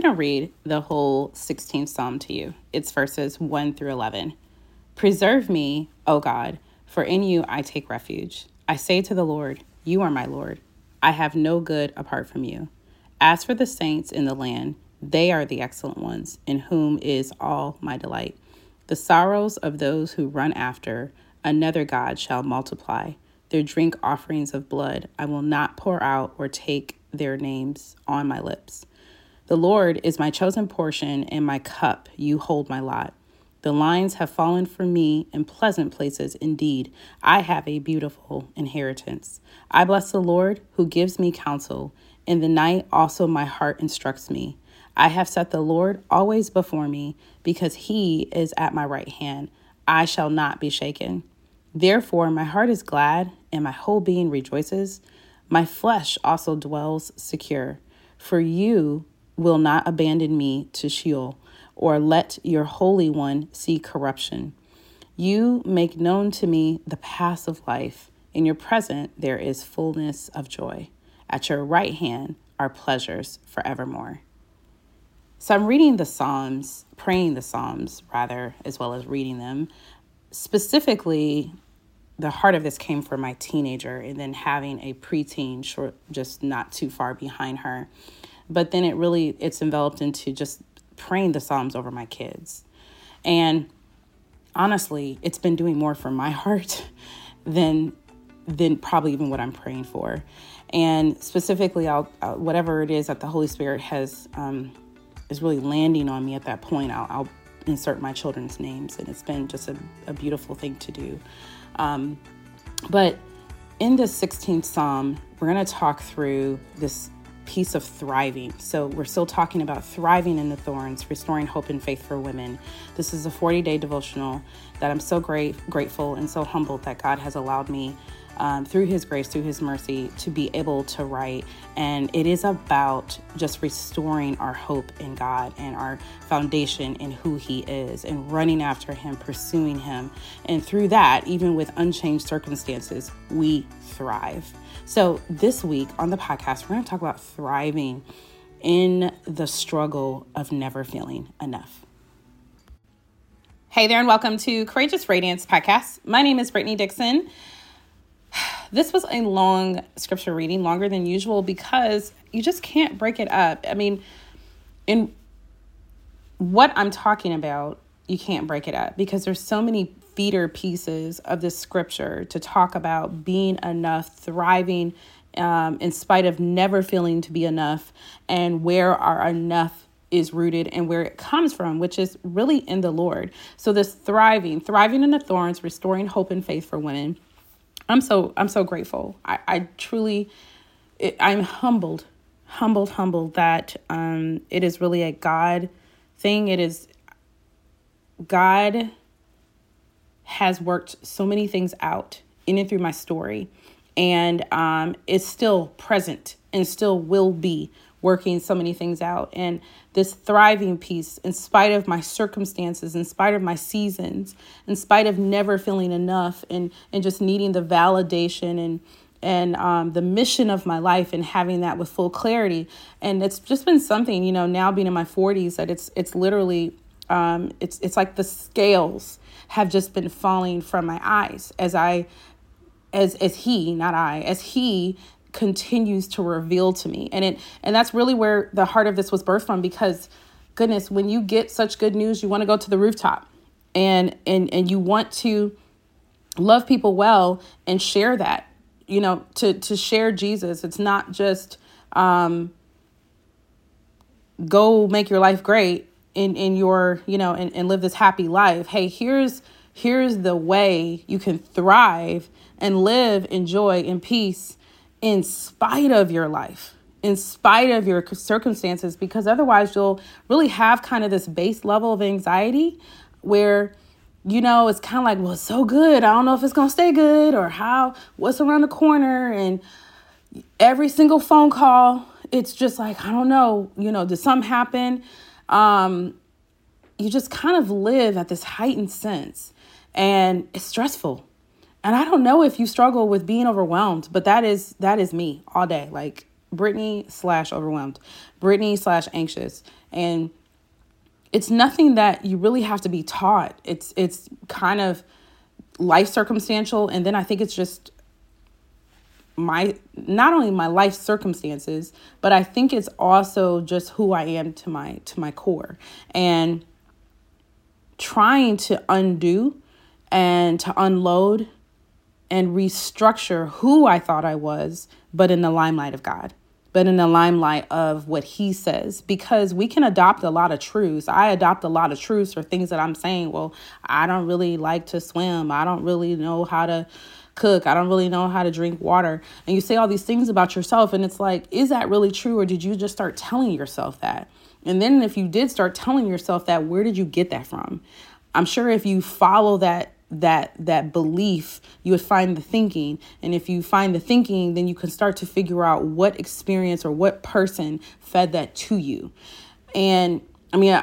going to read the whole 16th Psalm to you. It's verses 1 through 11. Preserve me, O God, for in you I take refuge. I say to the Lord, you are my Lord. I have no good apart from you. As for the saints in the land, they are the excellent ones, in whom is all my delight. The sorrows of those who run after another God shall multiply. Their drink offerings of blood I will not pour out or take their names on my lips. The Lord is my chosen portion and my cup. You hold my lot. The lines have fallen for me in pleasant places. Indeed, I have a beautiful inheritance. I bless the Lord who gives me counsel. In the night also my heart instructs me. I have set the Lord always before me because he is at my right hand. I shall not be shaken. Therefore, my heart is glad and my whole being rejoices. My flesh also dwells secure, for you will not abandon me to Sheol, or let your Holy One see corruption. You make known to me the paths of life. In your presence there is fullness of joy. At your right hand are pleasures forevermore. So I'm reading the Psalms, praying the Psalms rather, as well as reading them. Specifically, the heart of this came from my teenager and then having a preteen short, just not too far behind her. But then it's enveloped into just praying the Psalms over my kids. And honestly, it's been doing more for my heart than probably even what I'm praying for. And specifically, I'll whatever it is that the Holy Spirit has is really landing on me at that point, I'll insert my children's names. And it's been just a beautiful thing to do. But in this 16th Psalm, we're going to talk through this piece of thriving. So we're still talking about thriving in the thorns, restoring hope and faith for women. This is a 40-day devotional that I'm so grateful and so humbled that God has allowed me through his grace, through his mercy, to be able to write. And it is about just restoring our hope in God and our foundation in who he is and running after him, pursuing him. And through that, even with unchanged circumstances, we thrive. So this week on the podcast, we're going to talk about thriving in the struggle of never feeling enough. Hey there, and welcome to Courageous Radiance Podcast. My name is Brittany Dixon. This was a long scripture reading, longer than usual, because you just can't break it up. I mean, in what I'm talking about, you can't break it up because there's so many feeder pieces of this scripture to talk about being enough, thriving in spite of never feeling to be enough, and where our enough is rooted and where it comes from, which is really in the Lord. So this thriving in the thorns, restoring hope and faith for women. I'm so grateful. I'm humbled that it is really a God thing. It is God has worked so many things out in and through my story, and it's still present and still will be working so many things out. And this thriving piece, in spite of my circumstances, in spite of my seasons, in spite of never feeling enough and just needing the validation and the mission of my life and having that with full clarity. And it's just been something, you know, now being in my 40s, that it's literally, it's like the scales have just been falling from my eyes as he continues to reveal to me. And that's really where the heart of this was birthed from, because goodness, when you get such good news, you want to go to the rooftop and you want to love people well and share that, you know, to share Jesus. It's not just go make your life great in your, you know, and live this happy life. Hey, here's the way you can thrive and live in joy and peace in spite of your life, in spite of your circumstances, because otherwise you'll really have kind of this base level of anxiety where, you know, it's kind of like, well, it's so good. I don't know if it's going to stay good or what's around the corner. And every single phone call, it's just like, I don't know, you know, did something happen? You just kind of live at this heightened sense, and it's stressful. And I don't know if you struggle with being overwhelmed, but that is me all day. Like Brittany/overwhelmed, Brittany/anxious. And it's nothing that you really have to be taught. It's kind of life circumstantial. And then I think it's just not only my life circumstances, but I think it's also just who I am to my core, and trying to undo and to unload and restructure who I thought I was, but in the limelight of God, but in the limelight of what he says, because we can adopt a lot of truths. I adopt a lot of truths or things that I'm saying. Well, I don't really like to swim. I don't really know how to cook. I don't really know how to drink water. And you say all these things about yourself, and it's like, is that really true? Or did you just start telling yourself that? And then if you did start telling yourself that, where did you get that from? I'm sure if you follow that belief, you would find the thinking. And if you find the thinking, then you can start to figure out what experience or what person fed that to you. And I mean,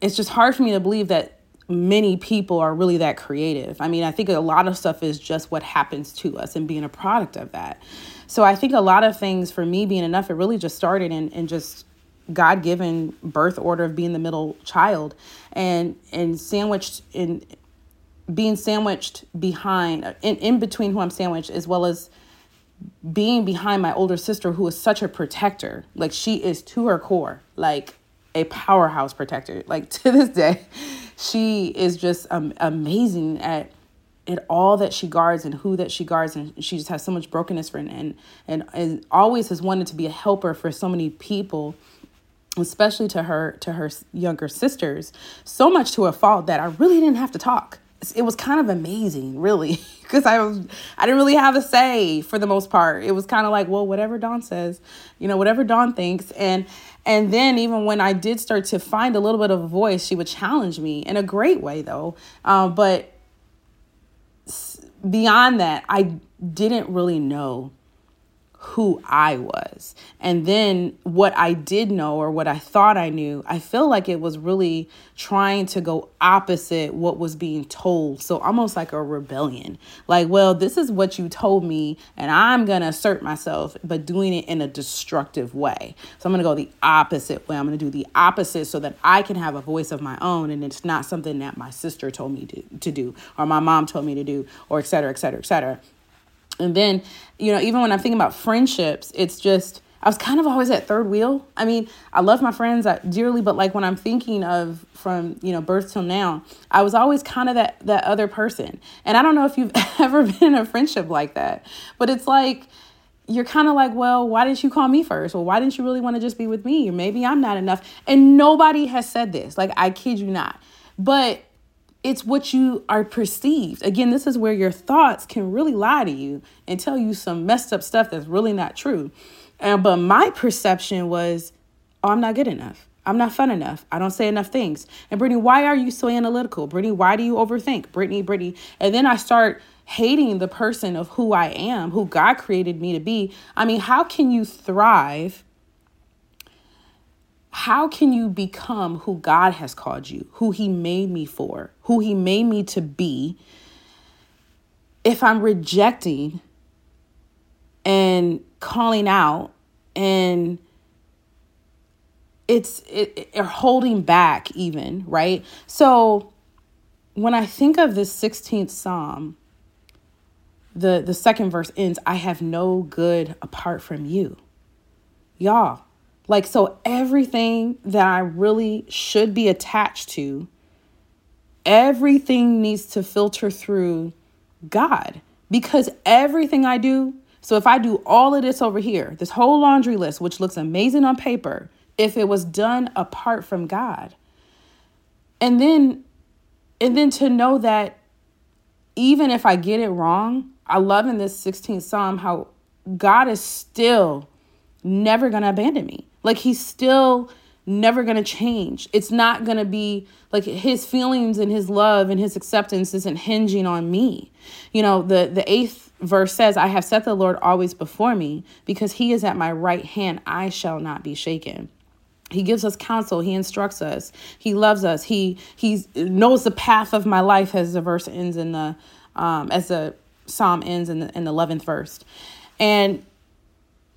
it's just hard for me to believe that many people are really that creative. I mean, I think a lot of stuff is just what happens to us and being a product of that. So I think a lot of things for me being enough, it really just started in just God-given birth order of being the middle child and sandwiched in being sandwiched behind, in between who I'm sandwiched, as well as being behind my older sister, who is such a protector. Like, she is to her core, like a powerhouse protector. Like, to this day, she is just amazing at all that she guards and who that she guards. And she just has so much brokenness for, and always has wanted to be a helper for so many people, especially to her younger sisters, so much to a fault that I really didn't have to talk. It was kind of amazing, really, because I didn't really have a say for the most part. It was kind of like, well, whatever Dawn says, whatever Dawn thinks. And then even when I did start to find a little bit of a voice, she would challenge me in a great way, though. But beyond that, I didn't really know who I was. And then what I did know, or what I thought I knew, I feel like it was really trying to go opposite what was being told. So almost like a rebellion, like, well, this is what you told me, and I'm going to assert myself, but doing it in a destructive way. So I'm going to go the opposite way. I'm going to do the opposite so that I can have a voice of my own. And it's not something that my sister told me to do, or my mom told me to do, or et cetera, et cetera, et cetera. And then, even when I'm thinking about friendships, it's just, I was kind of always at third wheel. I mean, I love my friends dearly, but like when I'm thinking of from, birth till now, I was always kind of that other person. And I don't know if you've ever been in a friendship like that, but it's like, you're kind of like, well, why didn't you call me first? Well, why didn't you really want to just be with me? Or maybe I'm not enough. And nobody has said this, like, I kid you not, but it's what you are perceived. Again, this is where your thoughts can really lie to you and tell you some messed up stuff that's really not true. But my perception was, oh, I'm not good enough. I'm not fun enough. I don't say enough things. And Brittany, why are you so analytical? Brittany, why do you overthink? Brittany. And then I start hating the person of who I am, who God created me to be. I mean, how can you thrive? How can you become who God has called you, who he made me for, who he made me to be, if I'm rejecting and calling out and or holding back even, right? So when I think of this 16th Psalm, the second verse ends, I have no good apart from you. Y'all. Like, so everything that I really should be attached to, everything needs to filter through God, because everything I do. So if I do all of this over here, this whole laundry list, which looks amazing on paper, if it was done apart from God, and then to know that even if I get it wrong, I love in this 16th Psalm how God is still never going to abandon me. Like, he's still never going to change. It's not going to be like his feelings and his love and his acceptance isn't hinging on me. The 8th verse says, I have set the Lord always before me, because he is at my right hand. I shall not be shaken. He gives us counsel. He instructs us. He loves us. He knows the path of my life, as the verse ends in the, as the Psalm ends in the 11th verse. And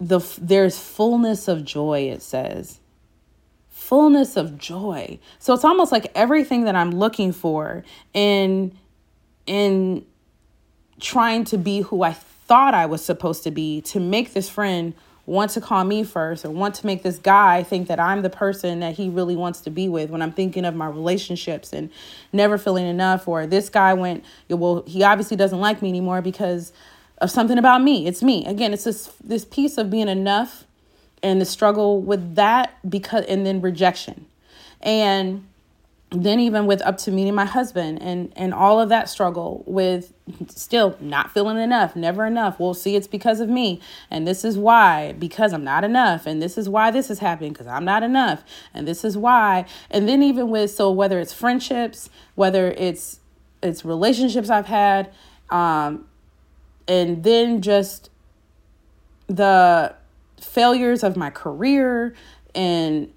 there's fullness of joy, it says. Fullness of joy. So it's almost like everything that I'm looking for in trying to be who I thought I was supposed to be, to make this friend want to call me first, or want to make this guy think that I'm the person that he really wants to be with, when I'm thinking of my relationships and never feeling enough, or this guy went, well, he obviously doesn't like me anymore because of something about me. It's me. Again, it's this piece of being enough and the struggle with that, because, and then rejection. And then even with up to meeting my husband and all of that struggle with still not feeling enough, never enough. Well, see, it's because of me. And this is why, because I'm not enough. And this is why this is happening, because I'm not enough. And this is why. And then even with, so whether it's friendships, whether it's relationships I've had, and then just the failures of my career and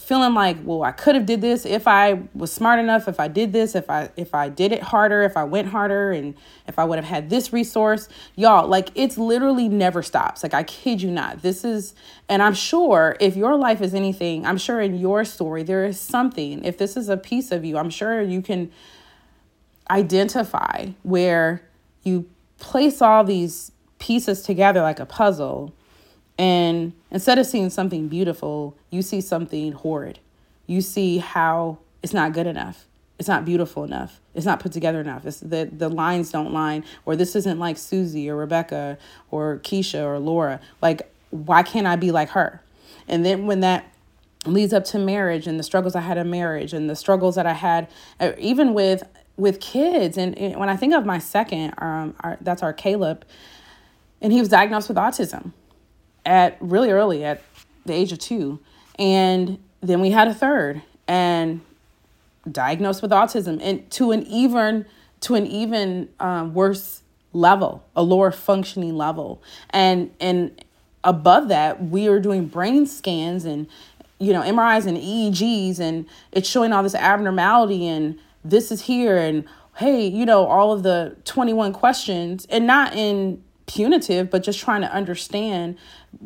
feeling like, well, I could have did this if I was smart enough, if I did this, if I did it harder, if I went harder, and if I would have had this resource. Y'all, like, it's literally never stops. Like, I kid you not. This is, and I'm sure if your life is anything, I'm sure in your story, there is something, if this is a piece of you, I'm sure you can identify where you place all these pieces together like a puzzle. And instead of seeing something beautiful, you see something horrid. You see how it's not good enough. It's not beautiful enough. It's not put together enough. It's the lines don't line, or this isn't like Susie or Rebecca or Keisha or Laura. Like, why can't I be like her? And then when that leads up to marriage, and the struggles I had in marriage, and the struggles that I had even with kids. And when I think of my second, that's our Caleb, and he was diagnosed with autism at really early, at the age of 2. And then we had a third, and diagnosed with autism, and to an even worse level, a lower functioning level. And above that, we were doing brain scans and, MRIs and EEGs, and it's showing all this abnormality, and this is here, and hey, all of the 21 questions, and not in punitive, but just trying to understand,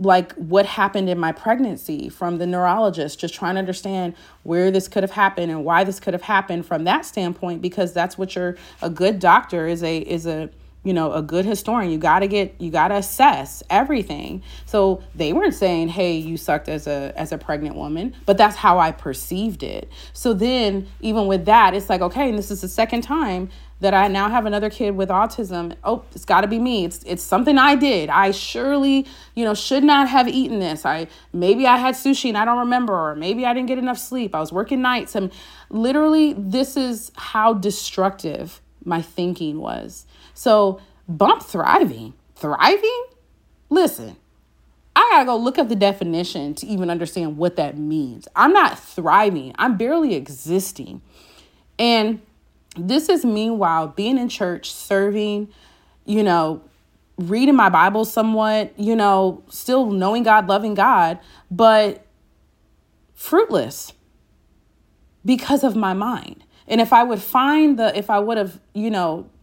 like, what happened in my pregnancy from the neurologist, just trying to understand where this could have happened and why this could have happened from that standpoint, because that's what a good doctor is a a good historian. You gotta assess everything. So they weren't saying, hey, you sucked as a pregnant woman, but that's how I perceived it. So then even with that, it's like, okay, and this is the second time that I now have another kid with autism. Oh, it's got to be me. It's something I did. I surely, should not have eaten this. Maybe I had sushi and I don't remember, or maybe I didn't get enough sleep. I was working nights. And literally, this is how destructive my thinking was. So bump thriving. Thriving? Listen, I gotta go look up the definition to even understand what that means. I'm not thriving. I'm barely existing. And this is meanwhile being in church, serving, reading my Bible somewhat, still knowing God, loving God, but fruitless because of my mind. And if I would have,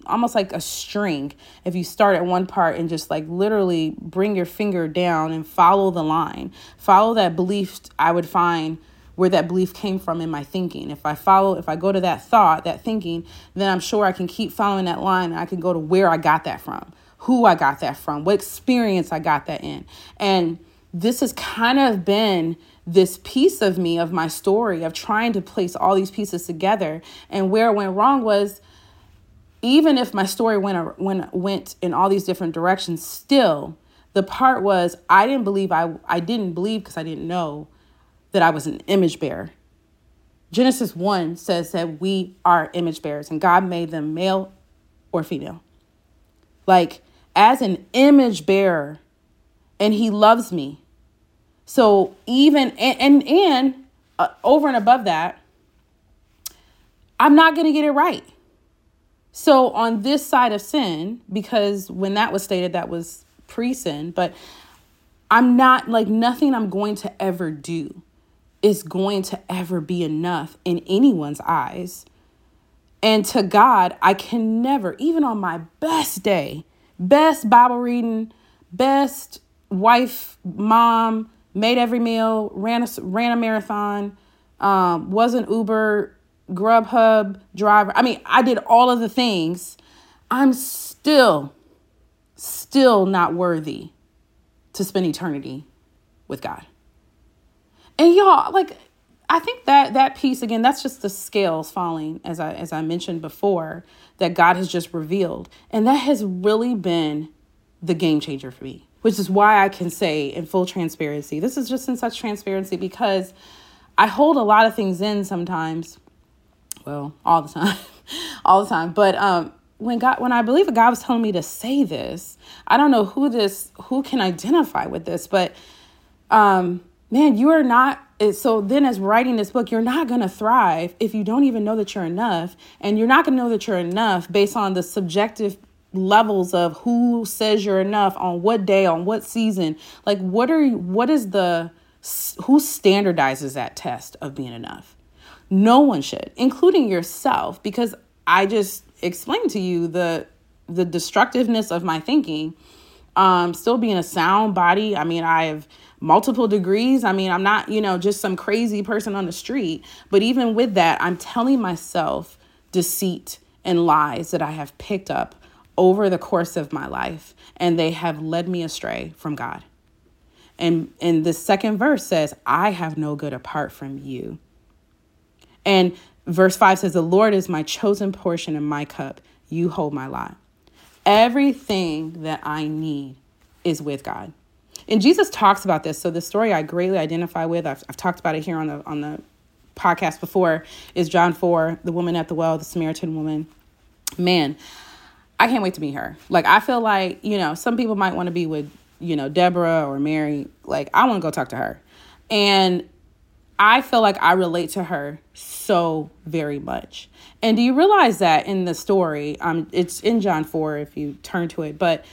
almost like a string, if you start at one part and just like literally bring your finger down and follow the line, follow that belief, I would find where that belief came from in my thinking. If I go to that thought, that thinking, then I'm sure I can keep following that line, and I can go to where I got that from, who I got that from, what experience I got that in. And this has kind of been this piece of me, of my story, of trying to place all these pieces together. And where it went wrong was, even if my story went in all these different directions, still the part was, I didn't believe because I didn't know that I was an image bearer. Genesis 1 says that we are image bearers, and God made them male or female. Like, as an image bearer, and he loves me. So even, and over and above that, I'm not going to get it right. So on this side of sin, because when that was stated, that was pre-sin, but I'm not, like, nothing I'm going to ever do is going to ever be enough in anyone's eyes. And to God, I can never, even on my best day, best Bible reading, best wife, mom, made every meal, ran a marathon, was an Uber, Grubhub driver. I mean, I did all of the things. I'm still not worthy to spend eternity with God. And y'all, like, I think that piece, again, that's just the scales falling, as I mentioned before, that God has just revealed. And that has really been the game changer for me, which is why I can say in full transparency, this is just in such transparency, because I hold a lot of things in sometimes. Well, all the time. But when I believe that God was telling me to say this, I don't know who can identify with this, but man, you are not. So then as writing this book, you're not going to thrive if you don't even know that you're enough. And you're not going to know that you're enough based on the subjective levels of who says you're enough on what day, on what season. Like, who standardizes that test of being enough? No one should, including yourself, because I just explained to you the destructiveness of my thinking. Still being a sound body. I mean, I have multiple degrees. I mean, I'm not, just some crazy person on the street. But even with that, I'm telling myself deceit and lies that I have picked up over the course of my life, and they have led me astray from God. And the second verse says, I have no good apart from you. And verse 5 says, the Lord is my chosen portion and my cup. You hold my lot. Everything that I need is with God. And Jesus talks about this. So the story I greatly identify with, I've talked about it here on the podcast before, is John 4, the woman at the well, the Samaritan woman. Man, I can't wait to meet her. Like, I feel like, some people might want to be with, Deborah or Mary. Like, I want to go talk to her. And I feel like I relate to her so very much. And do you realize that in the story, it's in John 4 if you turn to it, but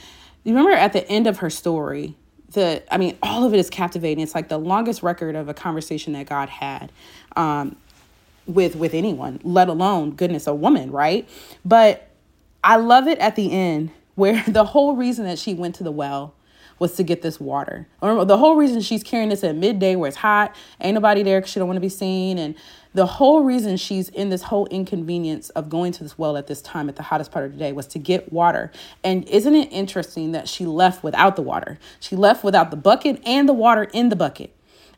you remember at the end of her story, all of it is captivating. It's like the longest record of a conversation that God had with anyone, let alone, goodness, a woman, right? But I love it at the end where the whole reason that she went to the well was to get this water. Or the whole reason she's carrying this at midday where it's hot, ain't nobody there because she don't want to be seen. And the whole reason she's in this whole inconvenience of going to this well at this time at the hottest part of the day was to get water. And isn't it interesting that she left without the water? She left without the bucket and the water in the bucket.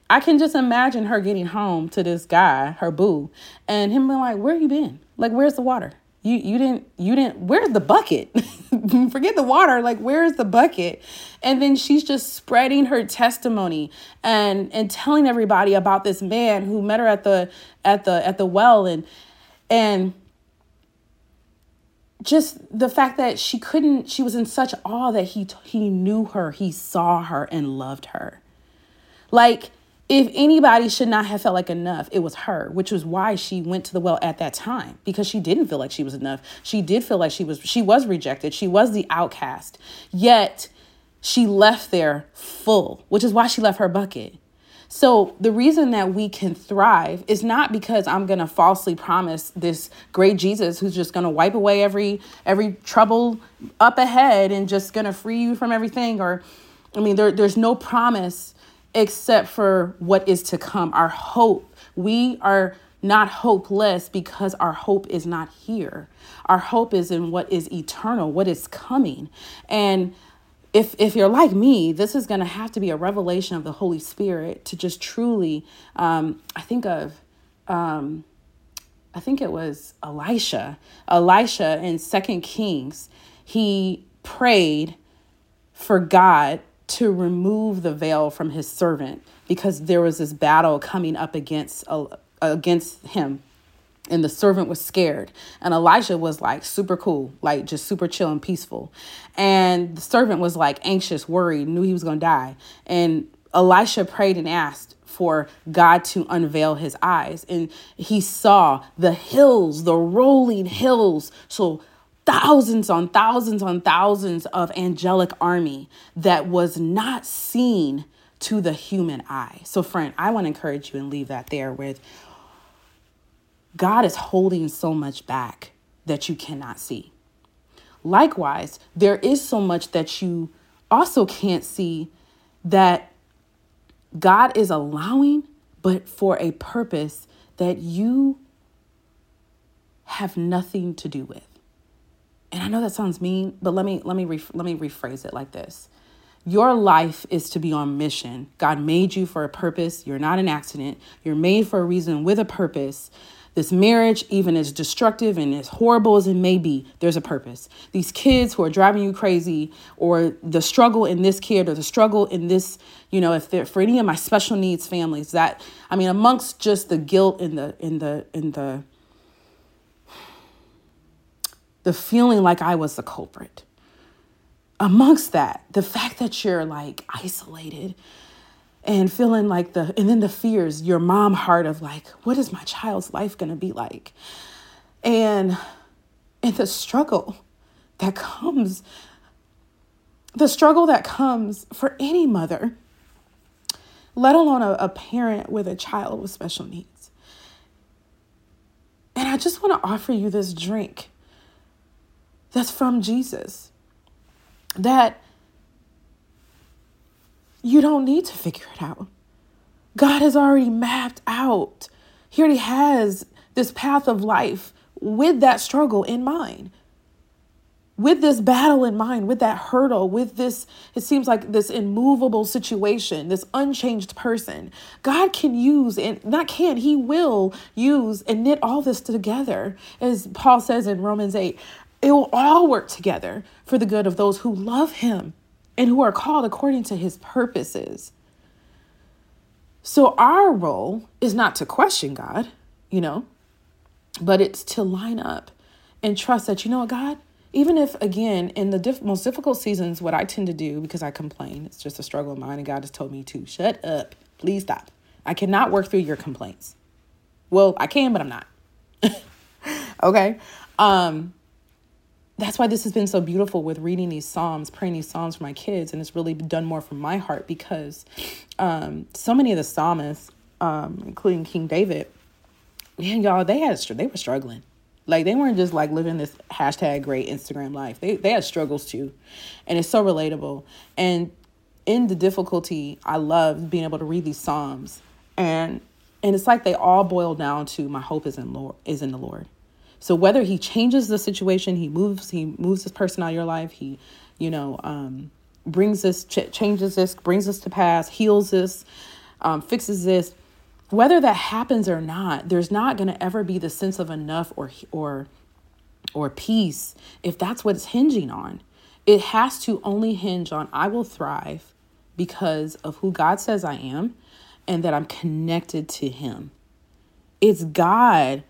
I can just imagine her getting home to this guy, her boo, and him being like, where you been? Like, where's the water? You didn't, where's the bucket? Forget the water. Like, where's the bucket? And then she's just spreading her testimony and telling everybody about this man who met her at the well. And just the fact that she was in such awe that he knew her, he saw her and loved her. Like, if anybody should not have felt like enough, it was her, which was why she went to the well at that time, because she didn't feel like she was enough. She did feel like she was rejected. She was the outcast. Yet she left there full, which is why she left her bucket. So the reason that we can thrive is not because I'm going to falsely promise this great Jesus who's just going to wipe away every trouble up ahead and just going to free you from everything. Or, I mean, there's no promise except for what is to come, our hope. We are not hopeless because our hope is not here. Our hope is in what is eternal, what is coming. And if you're like me, this is going to have to be a revelation of the Holy Spirit to just truly, I think it was Elisha in 2 Kings. He prayed for God to remove the veil from his servant because there was this battle coming up against him. And the servant was scared. And Elisha was like super cool, like just super chill and peaceful. And the servant was like anxious, worried, knew he was going to die. And Elisha prayed and asked for God to unveil his eyes. And he saw the hills, the rolling hills. So thousands on thousands on thousands of angelic army that was not seen to the human eye. So friend, I want to encourage you and leave that there with God is holding so much back that you cannot see. Likewise, there is so much that you also can't see that God is allowing, but for a purpose that you have nothing to do with. And I know that sounds mean, but let me rephrase it like this. Your life is to be on mission. God made you for a purpose. You're not an accident. You're made for a reason with a purpose. This marriage, even as destructive and as horrible as it may be, there's a purpose. These kids who are driving you crazy, or the struggle in this kid, or the struggle in this, if they're for any of my special needs families, that, I mean, amongst just the guilt and the feeling like I was the culprit. Amongst that, the fact that you're like isolated and feeling like and then the fears, your mom heart of like, what is my child's life going to be like? And the struggle that comes for any mother, let alone a parent with a child with special needs. And I just want to offer you this drink that's from Jesus, that you don't need to figure it out. God has already mapped out. He already has this path of life with that struggle in mind, with this battle in mind, with that hurdle, with this, it seems like this immovable situation, this unchanged person. God can use, and not can, he will use and knit all this together. As Paul says in Romans 8, it will all work together for the good of those who love him and who are called according to his purposes. So our role is not to question God, but it's to line up and trust that, God, even if, again, in the most difficult seasons, what I tend to do, because I complain, it's just a struggle of mine, and God has told me to shut up, please stop. I cannot work through your complaints. Well, I can, but I'm not. Okay. That's why this has been so beautiful with reading these Psalms, praying these Psalms for my kids. And it's really done more from my heart because so many of the psalmists, including King David, man, y'all, they were struggling. Like, they weren't just like living this hashtag great Instagram life. They had struggles too. And it's so relatable. And in the difficulty, I love being able to read these Psalms. And it's like they all boil down to my hope is in the Lord. So whether he changes the situation, he moves this person out of your life, he, brings this, changes this, brings this to pass, heals this, fixes this. Whether that happens or not, there's not going to ever be the sense of enough or peace if that's what it's hinging on. It has to only hinge on I will thrive because of who God says I am and that I'm connected to him. It's God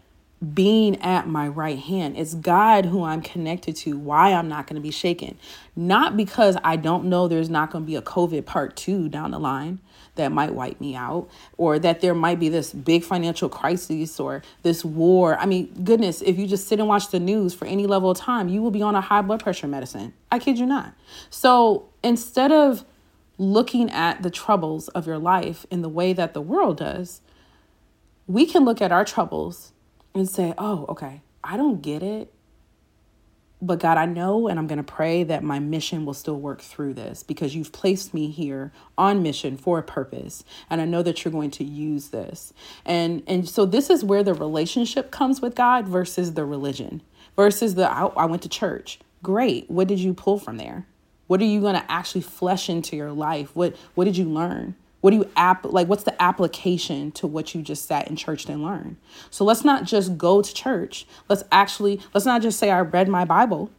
being at my right hand. It's God who I'm connected to, why I'm not going to be shaken. Not because I don't know there's not going to be a COVID part 2 down the line that might wipe me out, or that there might be this big financial crisis or this war. I mean, goodness, if you just sit and watch the news for any level of time, you will be on a high blood pressure medicine. I kid you not. So instead of looking at the troubles of your life in the way that the world does, we can look at our troubles and say, oh, okay, I don't get it, but God, I know, and I'm going to pray that my mission will still work through this because you've placed me here on mission for a purpose. And I know that you're going to use this. And so this is where the relationship comes with God versus the religion, versus I went to church. Great. What did you pull from there? What are you going to actually flesh into your life? What did you learn? What do you what's the application to what you just sat in church and learned? So let's not just go to church. Let's not just say I read my Bible.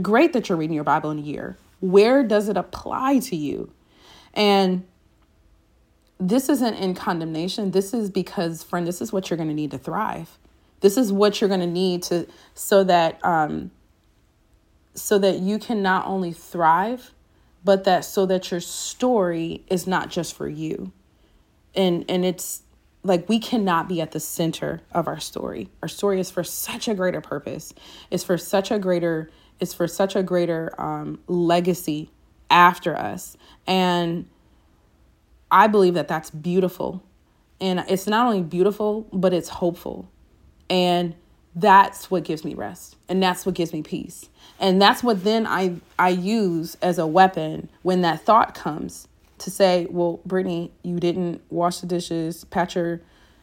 Great that you're reading your Bible in a year. Where does it apply to you? And this isn't in condemnation. This is because, friend, this is what you're going to need to thrive. This is what you're going to need to, so that you can not only thrive, but that so that your story is not just for you. And it's like, we cannot be at the center of our story. Our story is for such a greater purpose. It's for such a greater legacy after us. And I believe that that's beautiful. And it's not only beautiful, but it's hopeful. And that's what gives me rest. And that's what gives me peace. And that's what then I use as a weapon when that thought comes to say, well, Brittany, you didn't wash the dishes, pat your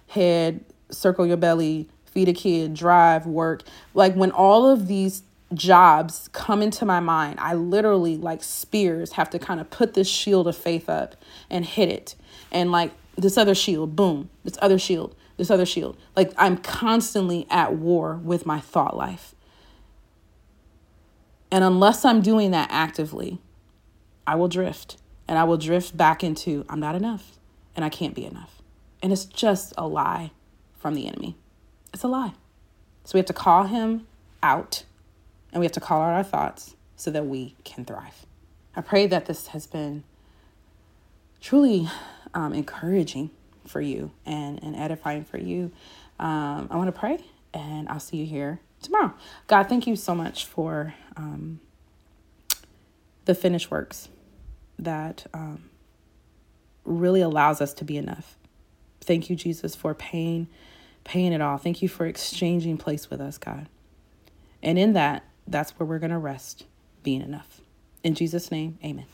head, circle your belly, feed a kid, drive, work. Like, when all of these jobs come into my mind, I literally, like spears, have to kind of put this shield of faith up and hit it. And like this other shield, boom, this other shield, this other shield. Like, I'm constantly at war with my thought life. And unless I'm doing that actively, I will drift. And I will drift back into, I'm not enough and I can't be enough. And it's just a lie from the enemy. It's a lie. So we have to call him out, and we have to call out our thoughts so that we can thrive. I pray that this has been truly encouraging for you and edifying for you. I want to pray, and I'll see you here tomorrow. God, thank you so much for the finished works that really allows us to be enough. Thank you, Jesus, for paying it all. Thank you for exchanging place with us, God. And in that's where we're going to rest, being enough. In Jesus' name, amen.